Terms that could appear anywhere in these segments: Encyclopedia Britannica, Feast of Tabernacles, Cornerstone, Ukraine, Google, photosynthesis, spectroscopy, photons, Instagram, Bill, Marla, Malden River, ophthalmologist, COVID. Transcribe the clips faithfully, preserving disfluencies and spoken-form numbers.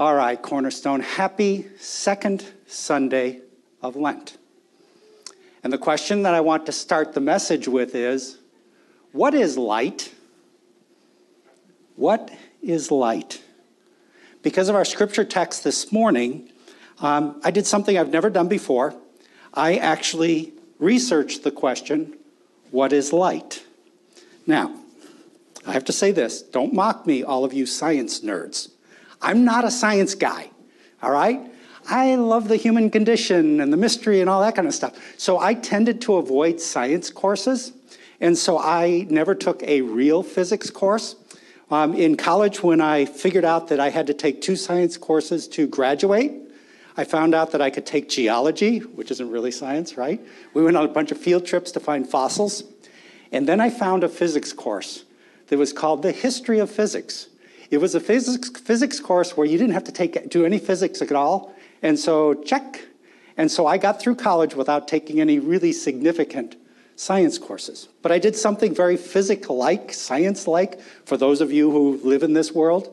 All right, Cornerstone, happy second Sunday of Lent. And the question that I want to start the message with is, what is light? What is light? Because of our scripture text this morning, um, I did something I've never done before. I actually researched the question, what is light? Now, I have to say this, don't mock me, all of you science nerds. I'm not a science guy, all right? I love the human condition and the mystery and all that kind of stuff. So I tended to avoid science courses, and so I never took a real physics course. Um, in college, when I figured out that I had to take two science courses to graduate, I found out that I could take geology, which isn't really science, right? We went on a bunch of field trips to find fossils. And then I found a physics course that was called the History of Physics. It was a physics physics course where you didn't have to take do any physics at all. And so, check. And so I got through college without taking any really significant science courses. But I did something very physics-like, science-like, for those of you who live in this world.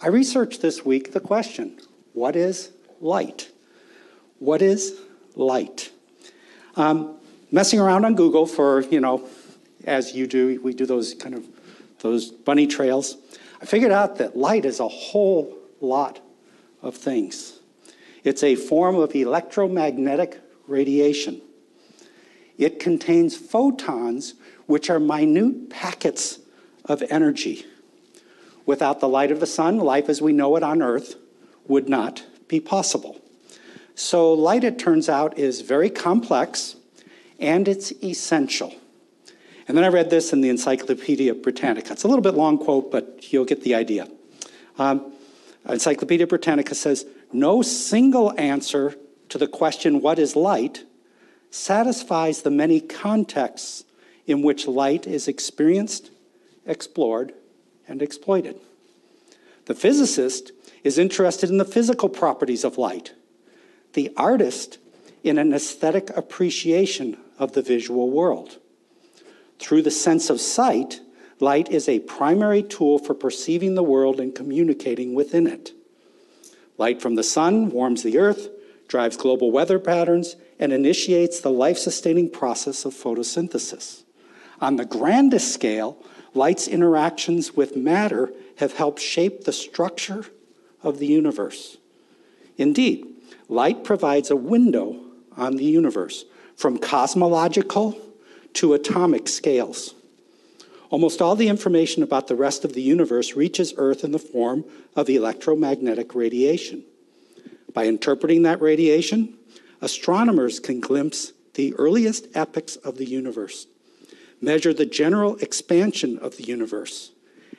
I researched this week the question, what is light? What is light? Um, messing around on Google for, you know, as you do, we do those kind of, those bunny trails. I figured out that light is a whole lot of things. It's a form of electromagnetic radiation. It contains photons, which are minute packets of energy. Without the light of the sun, life as we know it on Earth would not be possible. So light, it turns out, is very complex, and it's essential. And then I read this in the Encyclopedia Britannica. It's a little bit long quote, but you'll get the idea. Um, Encyclopedia Britannica says, "No single answer to the question, what is light, satisfies the many contexts in which light is experienced, explored, and exploited. The physicist is interested in the physical properties of light. The artist in an aesthetic appreciation of the visual world. Through the sense of sight, light is a primary tool for perceiving the world and communicating within it. Light from the sun warms the earth, drives global weather patterns, and initiates the life-sustaining process of photosynthesis. On the grandest scale, light's interactions with matter have helped shape the structure of the universe. Indeed, light provides a window on the universe, from cosmological to atomic scales. Almost all the information about the rest of the universe reaches Earth in the form of electromagnetic radiation. By interpreting that radiation, astronomers can glimpse the earliest epochs of the universe, measure the general expansion of the universe,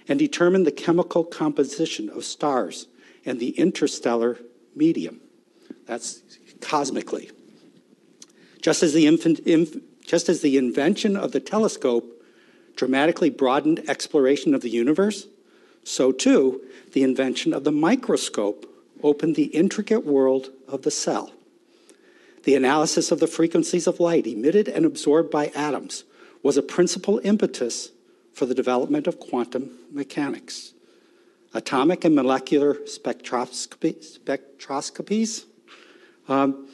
and determine the chemical composition of stars and the interstellar medium." That's cosmically. Just as the infant, inf, just as the invention of the telescope dramatically broadened exploration of the universe, so too the invention of the microscope opened the intricate world of the cell. The analysis of the frequencies of light emitted and absorbed by atoms was a principal impetus for the development of quantum mechanics. Atomic and molecular spectroscopy, spectroscopies um,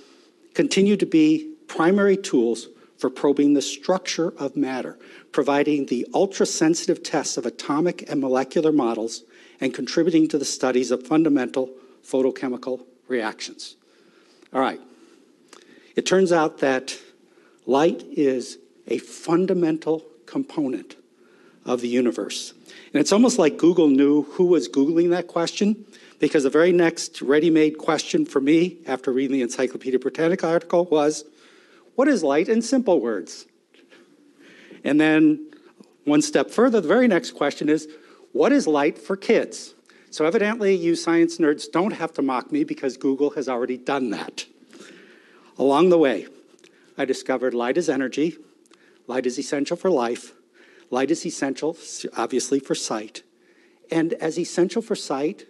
continue to be primary tools for probing the structure of matter, providing the ultra-sensitive tests of atomic and molecular models, and contributing to the studies of fundamental photochemical reactions. All right. It turns out that light is a fundamental component of the universe. And it's almost like Google knew who was Googling that question, because the very next ready-made question for me after reading the Encyclopedia Britannica article was, what is light in simple words? And then one step further, the very next question is, what is light for kids? So evidently, you science nerds don't have to mock me, because Google has already done that. Along the way, I discovered light is energy, light is essential for life, light is essential, obviously, for sight. And as essential for sight,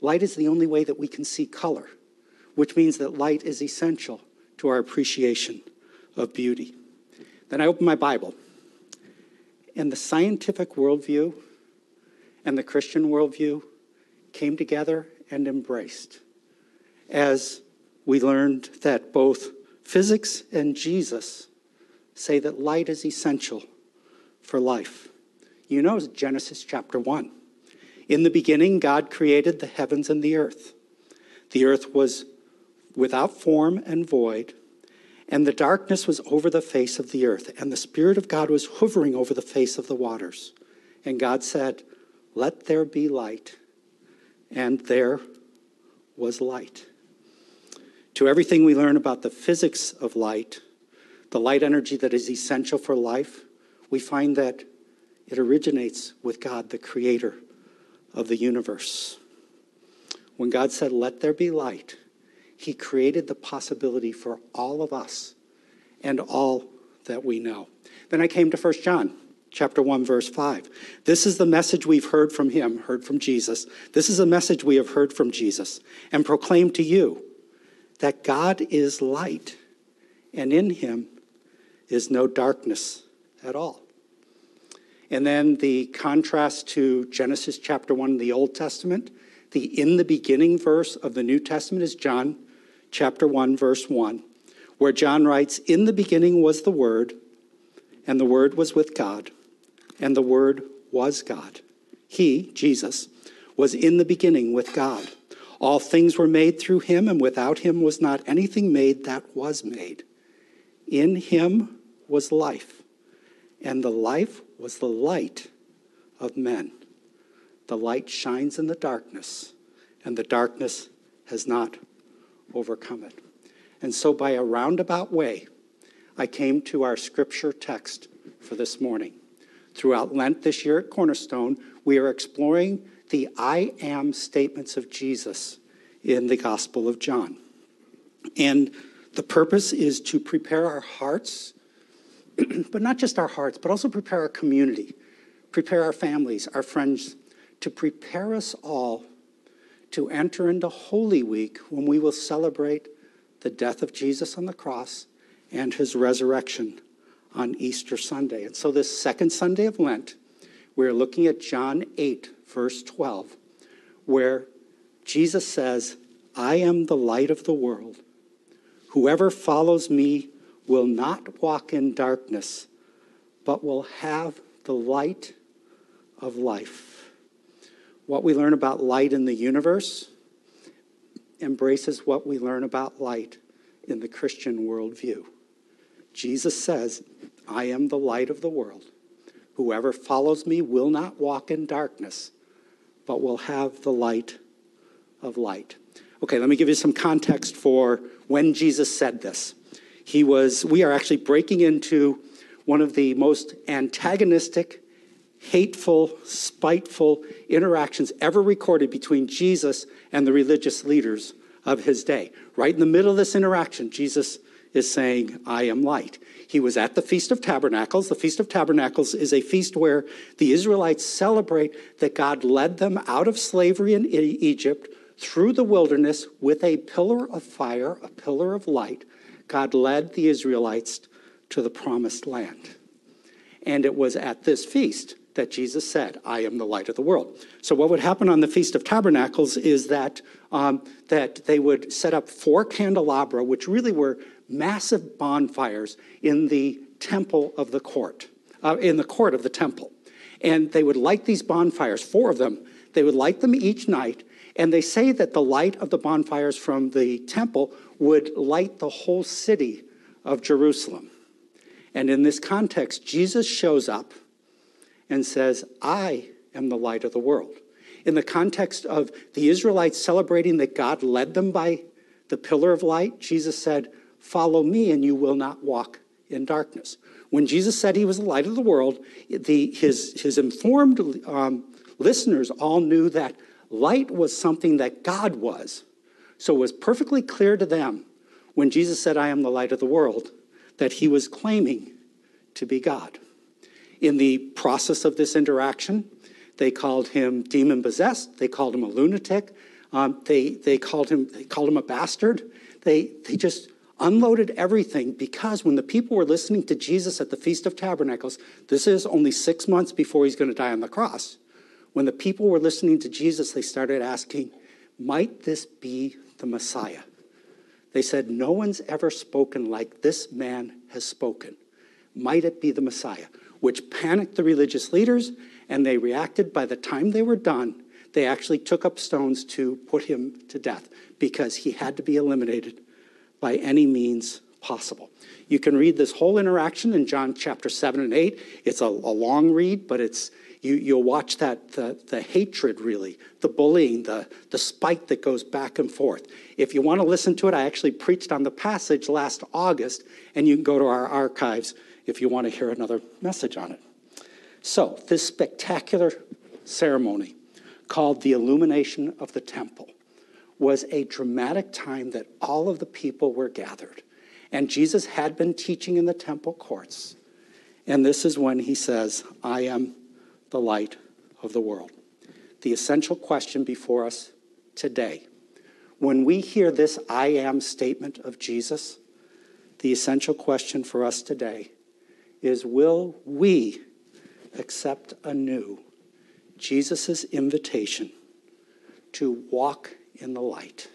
light is the only way that we can see color, which means that light is essential to our appreciation of beauty. Then I opened my Bible, and the scientific worldview and the Christian worldview came together and embraced, as we learned that both physics and Jesus say that light is essential for life. You know Genesis chapter one. In the beginning, God created the heavens and the earth. The earth was without form and void, and the darkness was over the face of the earth, and the Spirit of God was hovering over the face of the waters. And God said, "Let there be light." And there was light. To everything we learn about the physics of light, the light energy that is essential for life, we find that it originates with God, the creator of the universe. When God said, "Let there be light," he created the possibility for all of us and all that we know. Then I came to First John chapter one, verse five. This is the message we've heard from him, heard from Jesus. This is a message we have heard from Jesus and proclaimed to you, that God is light, and in him is no darkness at all. And then the contrast to Genesis chapter one in the Old Testament, the in the beginning verse of the New Testament is John chapter one, verse one, where John writes, "In the beginning was the Word, and the Word was with God, and the Word was God. He," Jesus, "was in the beginning with God. All things were made through him, and without him was not anything made that was made. In him was life, and the life was the light of men. The light shines in the darkness, and the darkness has not overcome it." And so by a roundabout way, I came to our scripture text for this morning. Throughout Lent this year at Cornerstone, we are exploring the I am statements of Jesus in the Gospel of John. And the purpose is to prepare our hearts, but not just our hearts, but also prepare our community, prepare our families, our friends, to prepare us all to enter into Holy Week, when we will celebrate the death of Jesus on the cross and his resurrection on Easter Sunday. And so this second Sunday of Lent, we're looking at John eight, verse twelve, where Jesus says, "I am the light of the world. Whoever follows me will not walk in darkness, but will have the light of life." What we learn about light in the universe embraces what we learn about light in the Christian worldview. Jesus says, "I am the light of the world. Whoever follows me will not walk in darkness, but will have the light of light." Okay, let me give you some context for when Jesus said this. He was, we are actually breaking into one of the most antagonistic, hateful, spiteful interactions ever recorded between Jesus and the religious leaders of his day. Right in the middle of this interaction, Jesus is saying, "I am light." He was at the Feast of Tabernacles. The Feast of Tabernacles is a feast where the Israelites celebrate that God led them out of slavery in Egypt through the wilderness with a pillar of fire, a pillar of light. God led the Israelites to the promised land. And it was at this feast that Jesus said, "I am the light of the world." So what would happen on the Feast of Tabernacles is that, um, that they would set up four candelabra, which really were massive bonfires in the temple of the court, uh, in the court of the temple. And they would light these bonfires, four of them. They would light them each night. And they say that the light of the bonfires from the temple would light the whole city of Jerusalem. And in this context, Jesus shows up and says, "I am the light of the world." In the context of the Israelites celebrating that God led them by the pillar of light, Jesus said, "Follow me and you will not walk in darkness." When Jesus said he was the light of the world, the, his, his informed um, listeners all knew that light was something that God was. So it was perfectly clear to them when Jesus said, "I am the light of the world," that he was claiming to be God. In the process of this interaction, they called him demon-possessed. They called him a lunatic. Um, they, they, called him, they called him a bastard. They, they just unloaded everything, because when the people were listening to Jesus at the Feast of Tabernacles, this is only six months before he's going to die on the cross. When the people were listening to Jesus, they started asking, might this be the Messiah? They said, no one's ever spoken like this man has spoken. Might it be the Messiah? Which panicked the religious leaders, and they reacted. By the time they were done, they actually took up stones to put him to death because he had to be eliminated by any means possible. You can read this whole interaction in John chapter seven and eight. It's a, a long read, but it's you, you'll watch that the, the hatred, really, the bullying, the, the spike that goes back and forth. If you want to listen to it, I actually preached on the passage last August, and you can go to our archives if you want to hear another message on it. So this spectacular ceremony called the illumination of the temple was a dramatic time that all of the people were gathered. And Jesus had been teaching in the temple courts. And this is when he says, I am the light of the world. The essential question before us today, when we hear this I am statement of Jesus, the essential question for us today is, will we accept anew Jesus' invitation to walk in the light,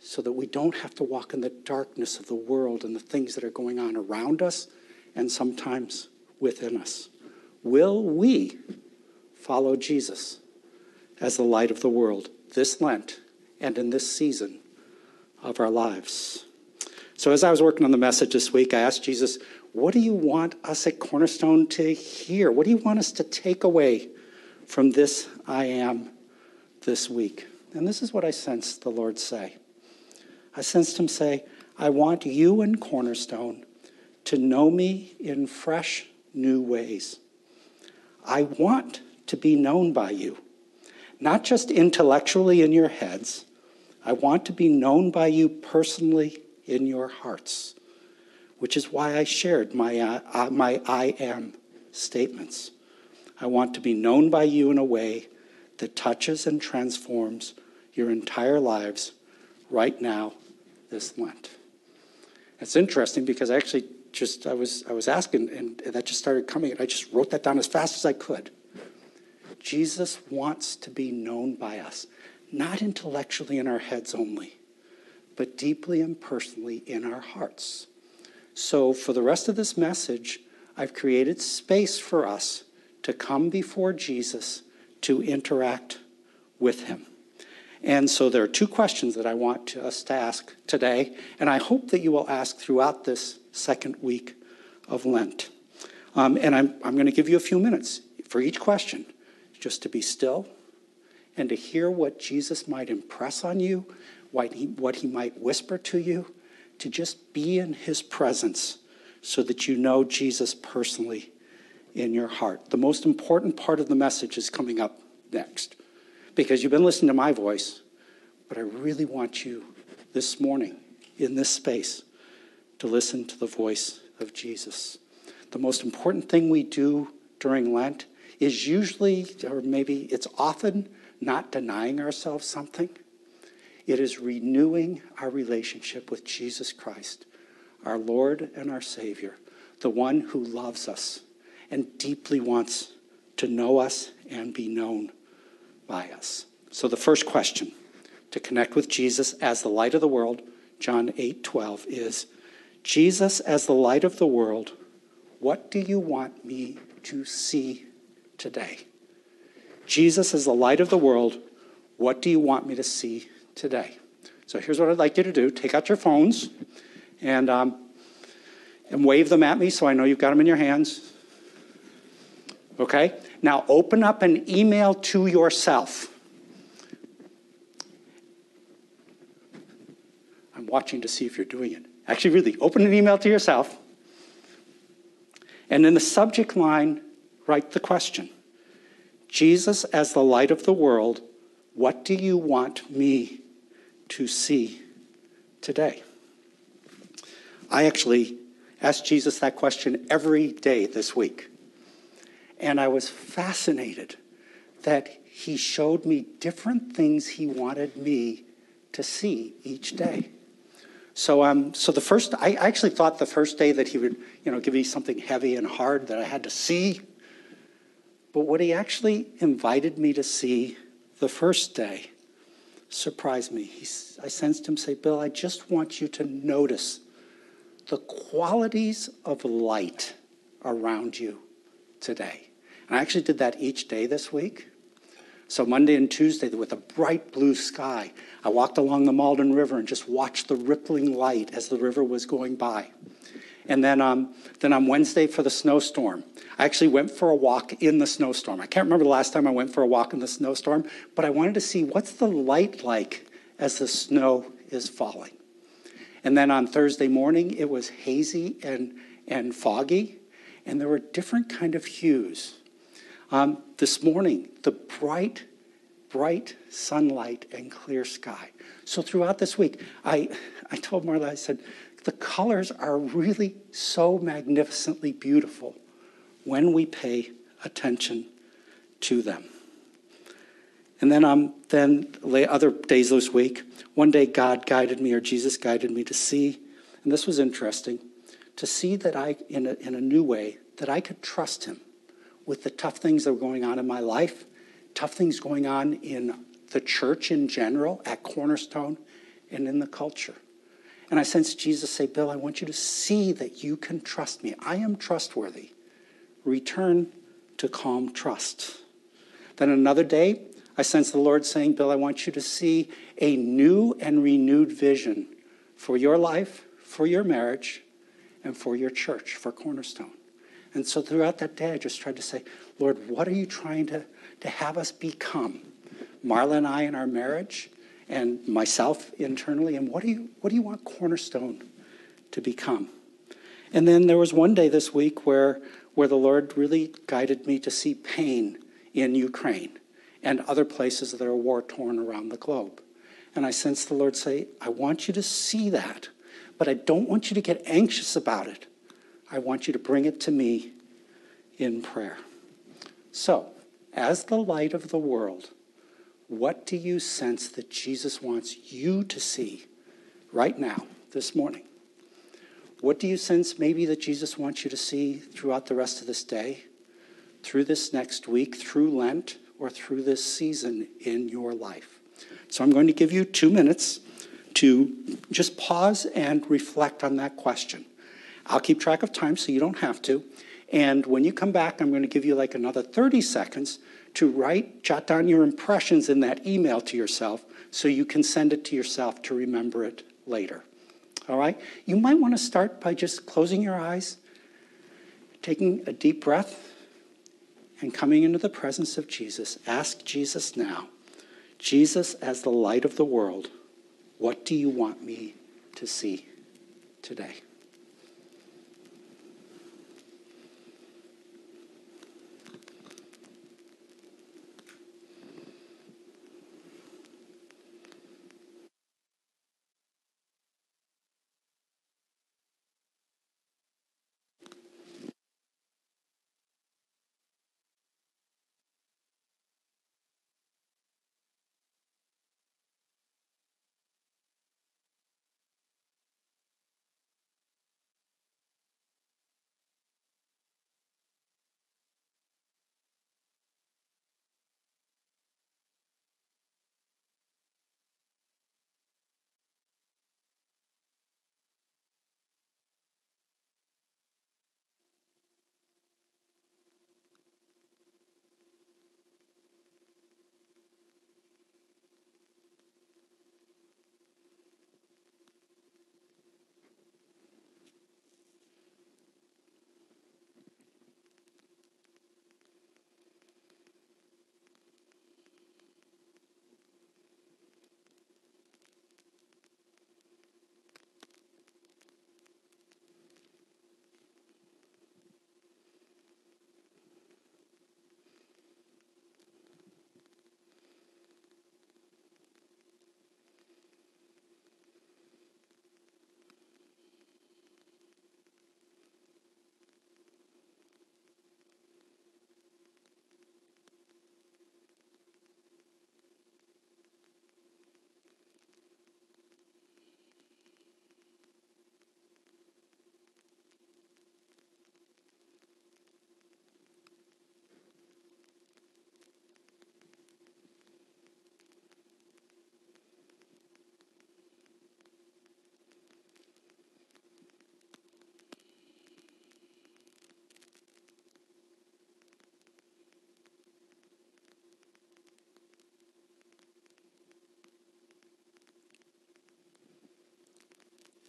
so that we don't have to walk in the darkness of the world and the things that are going on around us and sometimes within us? Will we follow Jesus as the light of the world this Lent and in this season of our lives? So as I was working on the message this week, I asked Jesus, what do you want us at Cornerstone to hear? What do you want us to take away from this I am this week? And this is what I sensed the Lord say. I sensed him say, I want you and Cornerstone to know me in fresh, new ways. I want to be known by you, not just intellectually in your heads. I want to be known by you personally in your hearts, which is why I shared my, uh, my I am statements. I want to be known by you in a way that touches and transforms your entire lives right now, this Lent. It's interesting because I actually just, I was I was asking, and that just started coming, and I just wrote that down as fast as I could. Jesus wants to be known by us, not intellectually in our heads only, but deeply and personally in our hearts. So for the rest of this message, I've created space for us to come before Jesus to interact with him. And so there are two questions that I want to, us to ask today, and I hope that you will ask throughout this second week of Lent. Um, and I'm, I'm going to give you a few minutes for each question, just to be still and to hear what Jesus might impress on you, what he, what he might whisper to you, to just be in his presence so that you know Jesus personally in your heart. The most important part of the message is coming up next, because you've been listening to my voice, but I really want you this morning in this space to listen to the voice of Jesus. The most important thing we do during Lent is usually, or maybe it's often, not denying ourselves something. It is renewing our relationship with Jesus Christ, our Lord and our Savior, the one who loves us and deeply wants to know us and be known by us. So the first question to connect with Jesus as the light of the world, John eight twelve, is, Jesus as the light of the world, what do you want me to see today? Jesus as the light of the world, what do you want me to see today? So here's what I'd like you to do. Take out your phones and, um, and wave them at me so I know you've got them in your hands. Okay? Now open up an email to yourself. I'm watching to see if you're doing it. Actually, really, open an email to yourself. And in the subject line, write the question. Jesus as the light of the world, what do you want me to see today? I actually asked Jesus that question every day this week. And I was fascinated that he showed me different things he wanted me to see each day. So, um, so the first, I actually thought the first day that he would, you know, give me something heavy and hard that I had to see. But what he actually invited me to see the first day surprised me. He, I sensed him say, Bill, I just want you to notice the qualities of light around you today. And I actually did that each day this week. So Monday and Tuesday, with a bright blue sky, I walked along the Malden River and just watched the rippling light as the river was going by. And then, um, then on Wednesday for the snowstorm, I actually went for a walk in the snowstorm. I can't remember the last time I went for a walk in the snowstorm, but I wanted to see what's the light like as the snow is falling. And then on Thursday morning, it was hazy and, and foggy, and there were different kind of hues. Um, this morning, the bright, bright sunlight and clear sky. So throughout this week, I, I told Marla, I said, the colors are really so magnificently beautiful when we pay attention to them. And then, um, then other days this week, one day God guided me, or Jesus guided me to see, and this was interesting, to see that I, in a, in a new way, that I could trust him with the tough things that were going on in my life, tough things going on in the church in general, at Cornerstone, and in the culture. And I sensed Jesus say, Bill, I want you to see that you can trust me. I am trustworthy. Return to calm trust. Then another day, I sensed the Lord saying, Bill, I want you to see a new and renewed vision for your life, for your marriage, and for your church, for Cornerstone. And so throughout that day, I just tried to say, Lord, what are you trying to, to have us become? Marla and I in our marriage, and myself internally, and what do you, what do you want Cornerstone to become? And then there was one day this week where, where the Lord really guided me to see pain in Ukraine and other places that are war-torn around the globe. And I sensed the Lord say, I want you to see that, but I don't want you to get anxious about it. I want you to bring it to me in prayer. So, as the light of the world, what do you sense that Jesus wants you to see right now, this morning? What do you sense maybe that Jesus wants you to see throughout the rest of this day, through this next week, through Lent, or through this season in your life? So I'm going to give you two minutes to just pause and reflect on that question. I'll keep track of time so you don't have to. And when you come back, I'm going to give you like another thirty seconds to write, jot down your impressions in that email to yourself so you can send it to yourself to remember it later. All right? You might want to start by just closing your eyes, taking a deep breath, and coming into the presence of Jesus. Ask Jesus now, Jesus, as the light of the world, what do you want me to see today?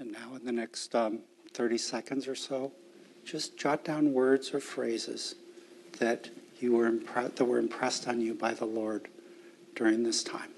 and now in the next um, thirty seconds or so, just jot down words or phrases that you were impre- that were impressed on you by the Lord during this time.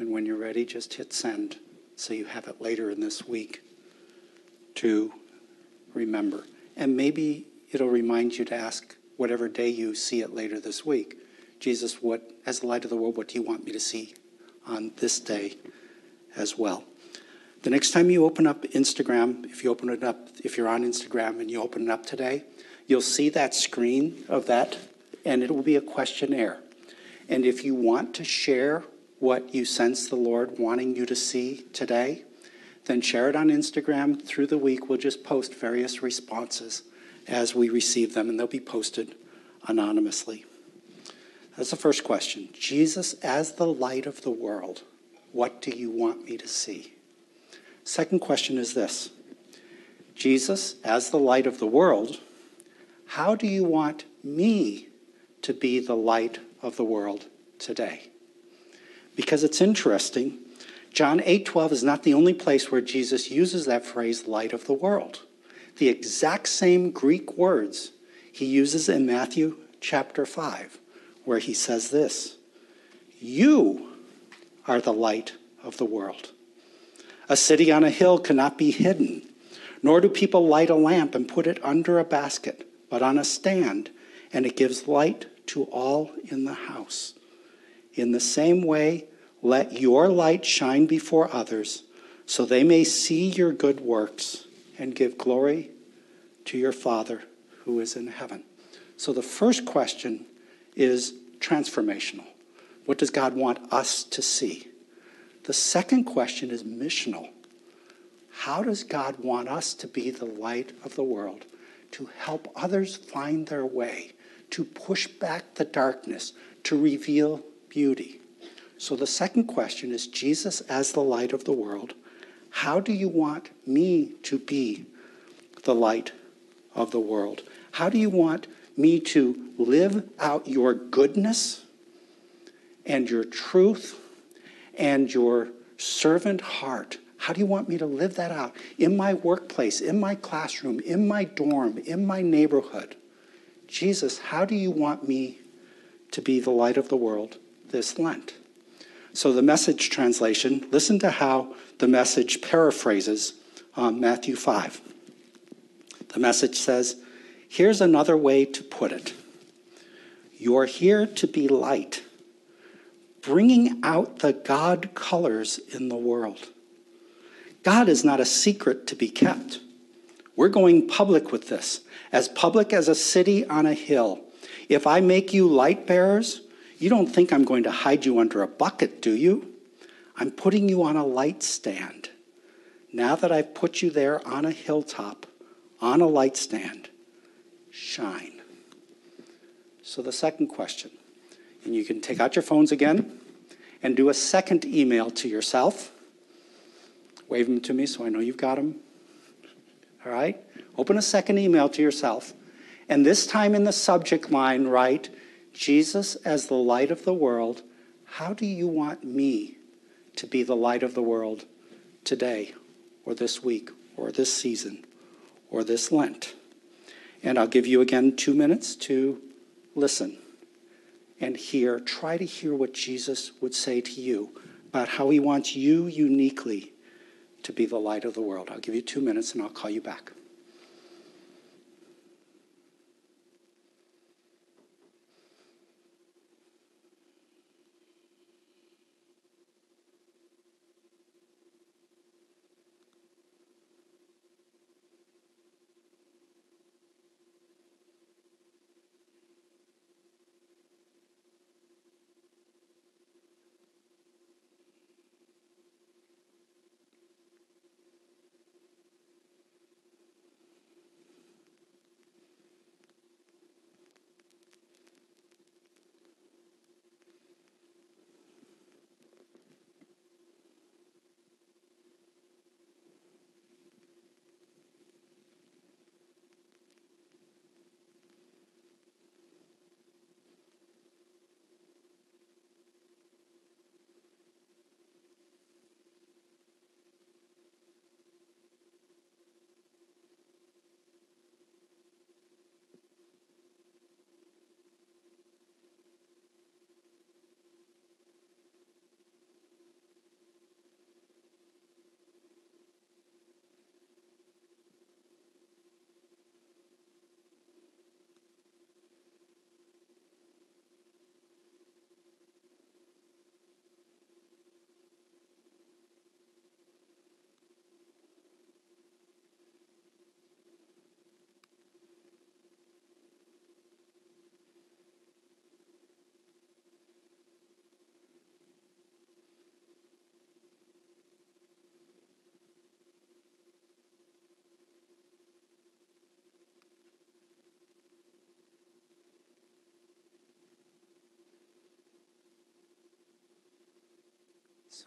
And when you're ready, just hit send so you have it later in this week to remember. And maybe it'll remind you to ask whatever day you see it later this week, Jesus, what, as the light of the world, what do you want me to see on this day as well? The next time you open up Instagram, if you open it up, if you're on Instagram and you open it up today, you'll see that screen of that, and it will be a questionnaire. And if you want to share what you sense the Lord wanting you to see today, then share it on Instagram. Through the week, we'll just post various responses as we receive them, and they'll be posted anonymously. That's the first question. Jesus, as the light of the world, what do you want me to see? Second question is this. Jesus, as the light of the world, how do you want me to be the light of the world today? Because it's interesting, John eight twelve is not the only place where Jesus uses that phrase, light of the world. The exact same Greek words he uses in Matthew chapter five, where he says this, you are the light of the world. A city on a hill cannot be hidden, nor do people light a lamp and put it under a basket, but on a stand, and it gives light to all in the house. In the same way, let your light shine before others, so they may see your good works and give glory to your Father who is in heaven. So the first question is transformational. What does God want us to see? The second question is missional. How does God want us to be the light of the world, to help others find their way, to push back the darkness, to reveal beauty? So the second question is, Jesus, as the light of the world, how do you want me to be the light of the world? How do you want me to live out your goodness and your truth and your servant heart? How do you want me to live that out in my workplace, in my classroom, in my dorm, in my neighborhood? Jesus, how do you want me to be the light of the world this Lent? So the Message translation, listen to how the Message paraphrases um, Matthew five. The Message says, here's another way to put it. You're here to be light, bringing out the God colors in the world. God is not a secret to be kept. We're going public with this, as public as a city on a hill. If I make you light bearers, you don't think I'm going to hide you under a bucket, do you? I'm putting you on a light stand. Now that I've put you there on a hilltop, on a light stand, shine. So the second question, and you can take out your phones again and do a second email to yourself. Wave them to me so I know you've got them. All right? Open a second email to yourself. And this time in the subject line, write, Jesus, as the light of the world, how do you want me to be the light of the world today or this week or this season or this Lent? And I'll give you again two minutes to listen and hear. Try to hear what Jesus would say to you about how he wants you uniquely to be the light of the world. I'll give you two minutes and I'll call you back.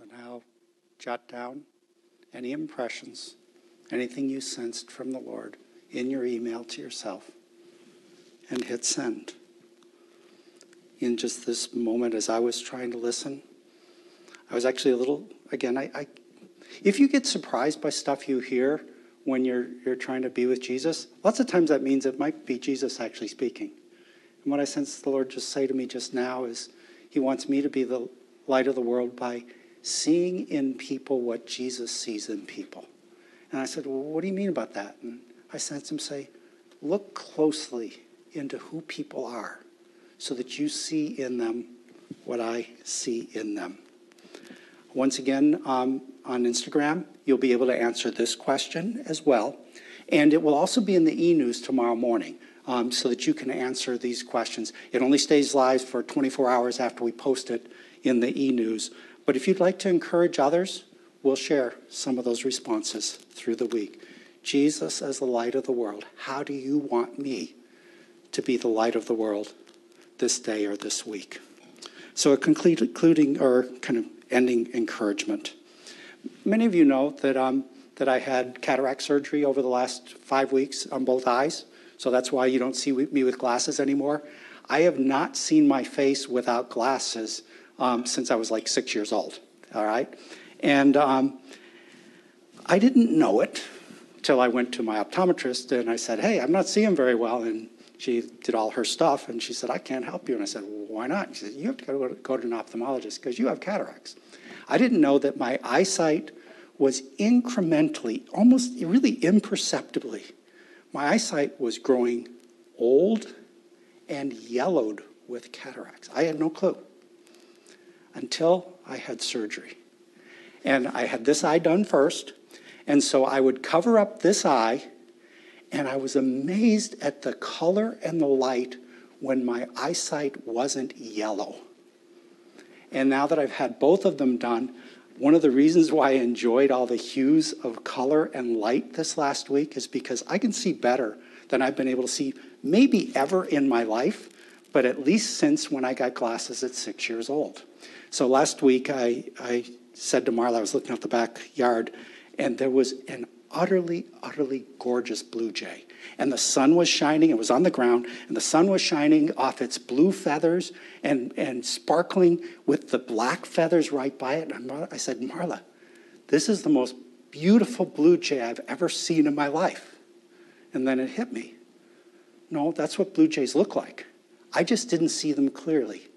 and now jot down any impressions, anything you sensed from the Lord in your email to yourself, and hit send. In just this moment, as I was trying to listen, I was actually a little, again, I, I if you get surprised by stuff you hear when you're you're trying to be with Jesus, lots of times that means it might be Jesus actually speaking. And what I sense the Lord just say to me just now is he wants me to be the light of the world by seeing in people what Jesus sees in people. And I said, well, what do you mean about that? And I sensed him say, look closely into who people are so that you see in them what I see in them. Once again, um, on Instagram, you'll be able to answer this question as well. And it will also be in the e-news tomorrow morning um, so that you can answer these questions. It only stays live for twenty-four hours after we post it in the e-news. But if you'd like to encourage others, we'll share some of those responses through the week. Jesus as the light of the world, how do you want me to be the light of the world this day or this week? So a concluding or kind of ending encouragement. Many of you know that um, that I had cataract surgery over the last five weeks on both eyes, so that's why you don't see me with glasses anymore. I have not seen my face without glasses um, since I was like six years old, all right? And um, I didn't know it till I went to my optometrist and I said, hey, I'm not seeing very well. And she did all her stuff and she said, I can't help you. And I said, well, why not? And she said, you have to go to, go to an ophthalmologist because you have cataracts. I didn't know that my eyesight was incrementally, almost really imperceptibly, my eyesight was growing old and yellowed with cataracts. I had no clue until I had surgery. And I had this eye done first, and so I would cover up this eye, and I was amazed at the color and the light when my eyesight wasn't yellow. And now that I've had both of them done, one of the reasons why I enjoyed all the hues of color and light this last week is because I can see better than I've been able to see maybe ever in my life, but at least since when I got glasses at six years old. So last week I, I said to Marla, I was looking out the backyard, and there was an utterly, utterly gorgeous blue jay. And the sun was shining, it was on the ground, and the sun was shining off its blue feathers and, and sparkling with the black feathers right by it. And I said, Marla, this is the most beautiful blue jay I've ever seen in my life. And then it hit me. No, that's what blue jays look like. I just didn't see them clearly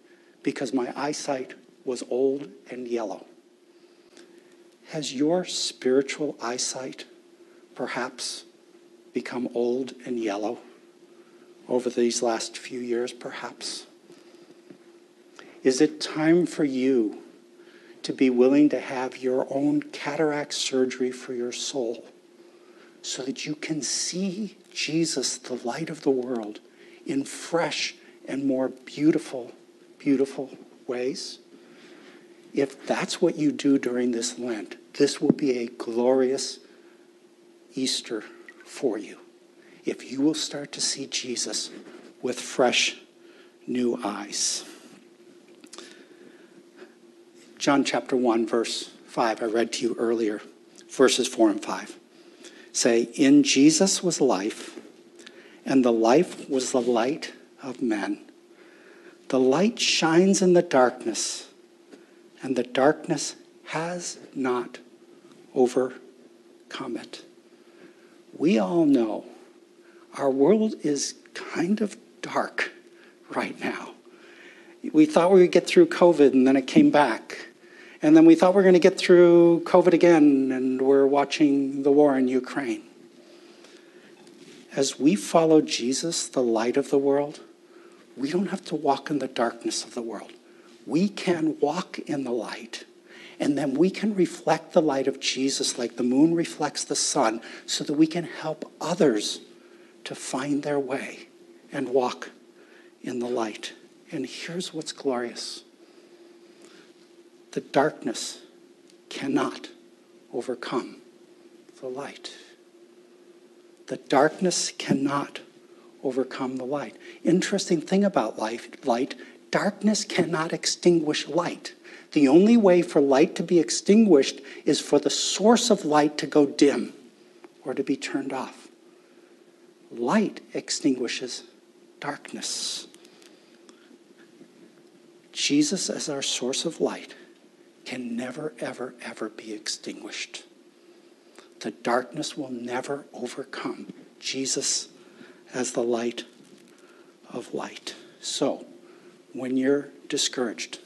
because my eyesight was old and yellow. Has your spiritual eyesight perhaps become old and yellow over these last few years, perhaps? Is it time for you to be willing to have your own cataract surgery for your soul so that you can see Jesus, the light of the world, in fresh and more beautiful, beautiful ways? If that's what you do during this Lent, this will be a glorious Easter for you. If you will start to see Jesus with fresh, new eyes. John chapter one, verse five, I read to you earlier, verses four and five, say, in Jesus was life, and the life was the light of men. The light shines in the darkness, and the darkness has not overcome it. We all know our world is kind of dark right now. We thought we would get through COVID, and then it came back. And then we thought we were going to get through COVID again, and we're watching the war in Ukraine. As we follow Jesus, the light of the world, we don't have to walk in the darkness of the world. We can walk in the light, and then we can reflect the light of Jesus like the moon reflects the sun, so that we can help others to find their way and walk in the light. And here's what's glorious. The darkness cannot overcome the light. The darkness cannot overcome the light. Interesting thing about life, light, darkness cannot extinguish light. the only way for light to be extinguished is for the source of light to go dim or to be turned off. Light extinguishes darkness. Jesus, as our source of light, can never, ever, ever be extinguished. The darkness will never overcome Jesus as the light of light. So, when you're discouraged,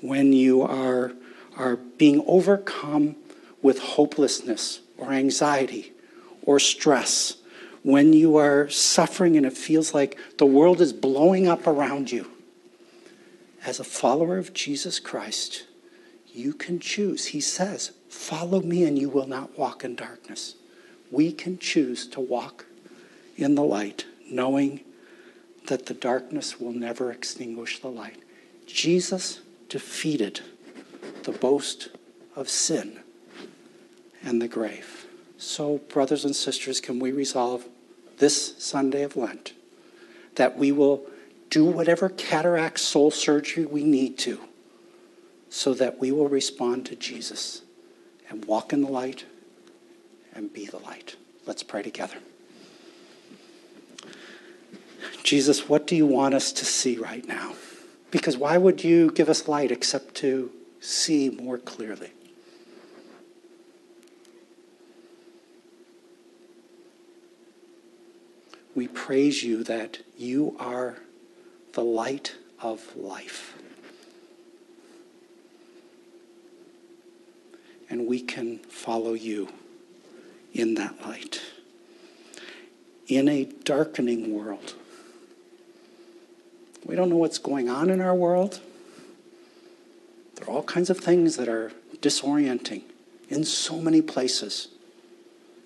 when you are, are being overcome with hopelessness or anxiety or stress, when you are suffering and it feels like the world is blowing up around you, as a follower of Jesus Christ, you can choose. He says, follow me and you will not walk in darkness. We can choose to walk in the light, knowing that the darkness will never extinguish the light. Jesus defeated the boast of sin and the grave. So, brothers and sisters, can we resolve this Sunday of Lent that we will do whatever cataract soul surgery we need to so that we will respond to Jesus and walk in the light and be the light. Let's pray together. Jesus, what do you want us to see right now? Because why would you give us light except to see more clearly? We praise you that you are the light of life. And we can follow you in that light. In a darkening world, we don't know what's going on in our world. There are all kinds of things that are disorienting in so many places,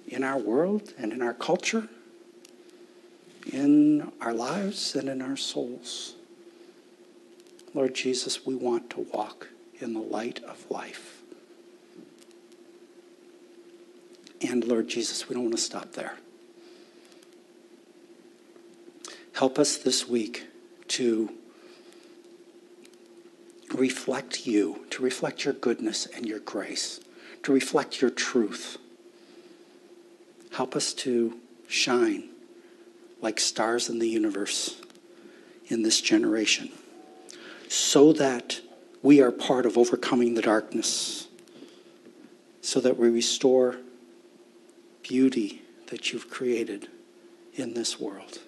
in our world and in our culture, in our lives and in our souls. Lord Jesus, we want to walk in the light of life. And Lord Jesus, we don't want to stop there. Help us this week to reflect you, to reflect your goodness and your grace, to reflect your truth. Help us to shine like stars in the universe in this generation, so that we are part of overcoming the darkness, so that we restore beauty that you've created in this world.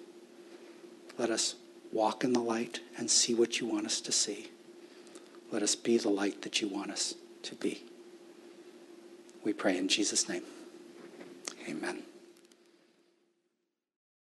Let us walk in the light and see what you want us to see. Let us be the light that you want us to be. We pray in Jesus' name. Amen.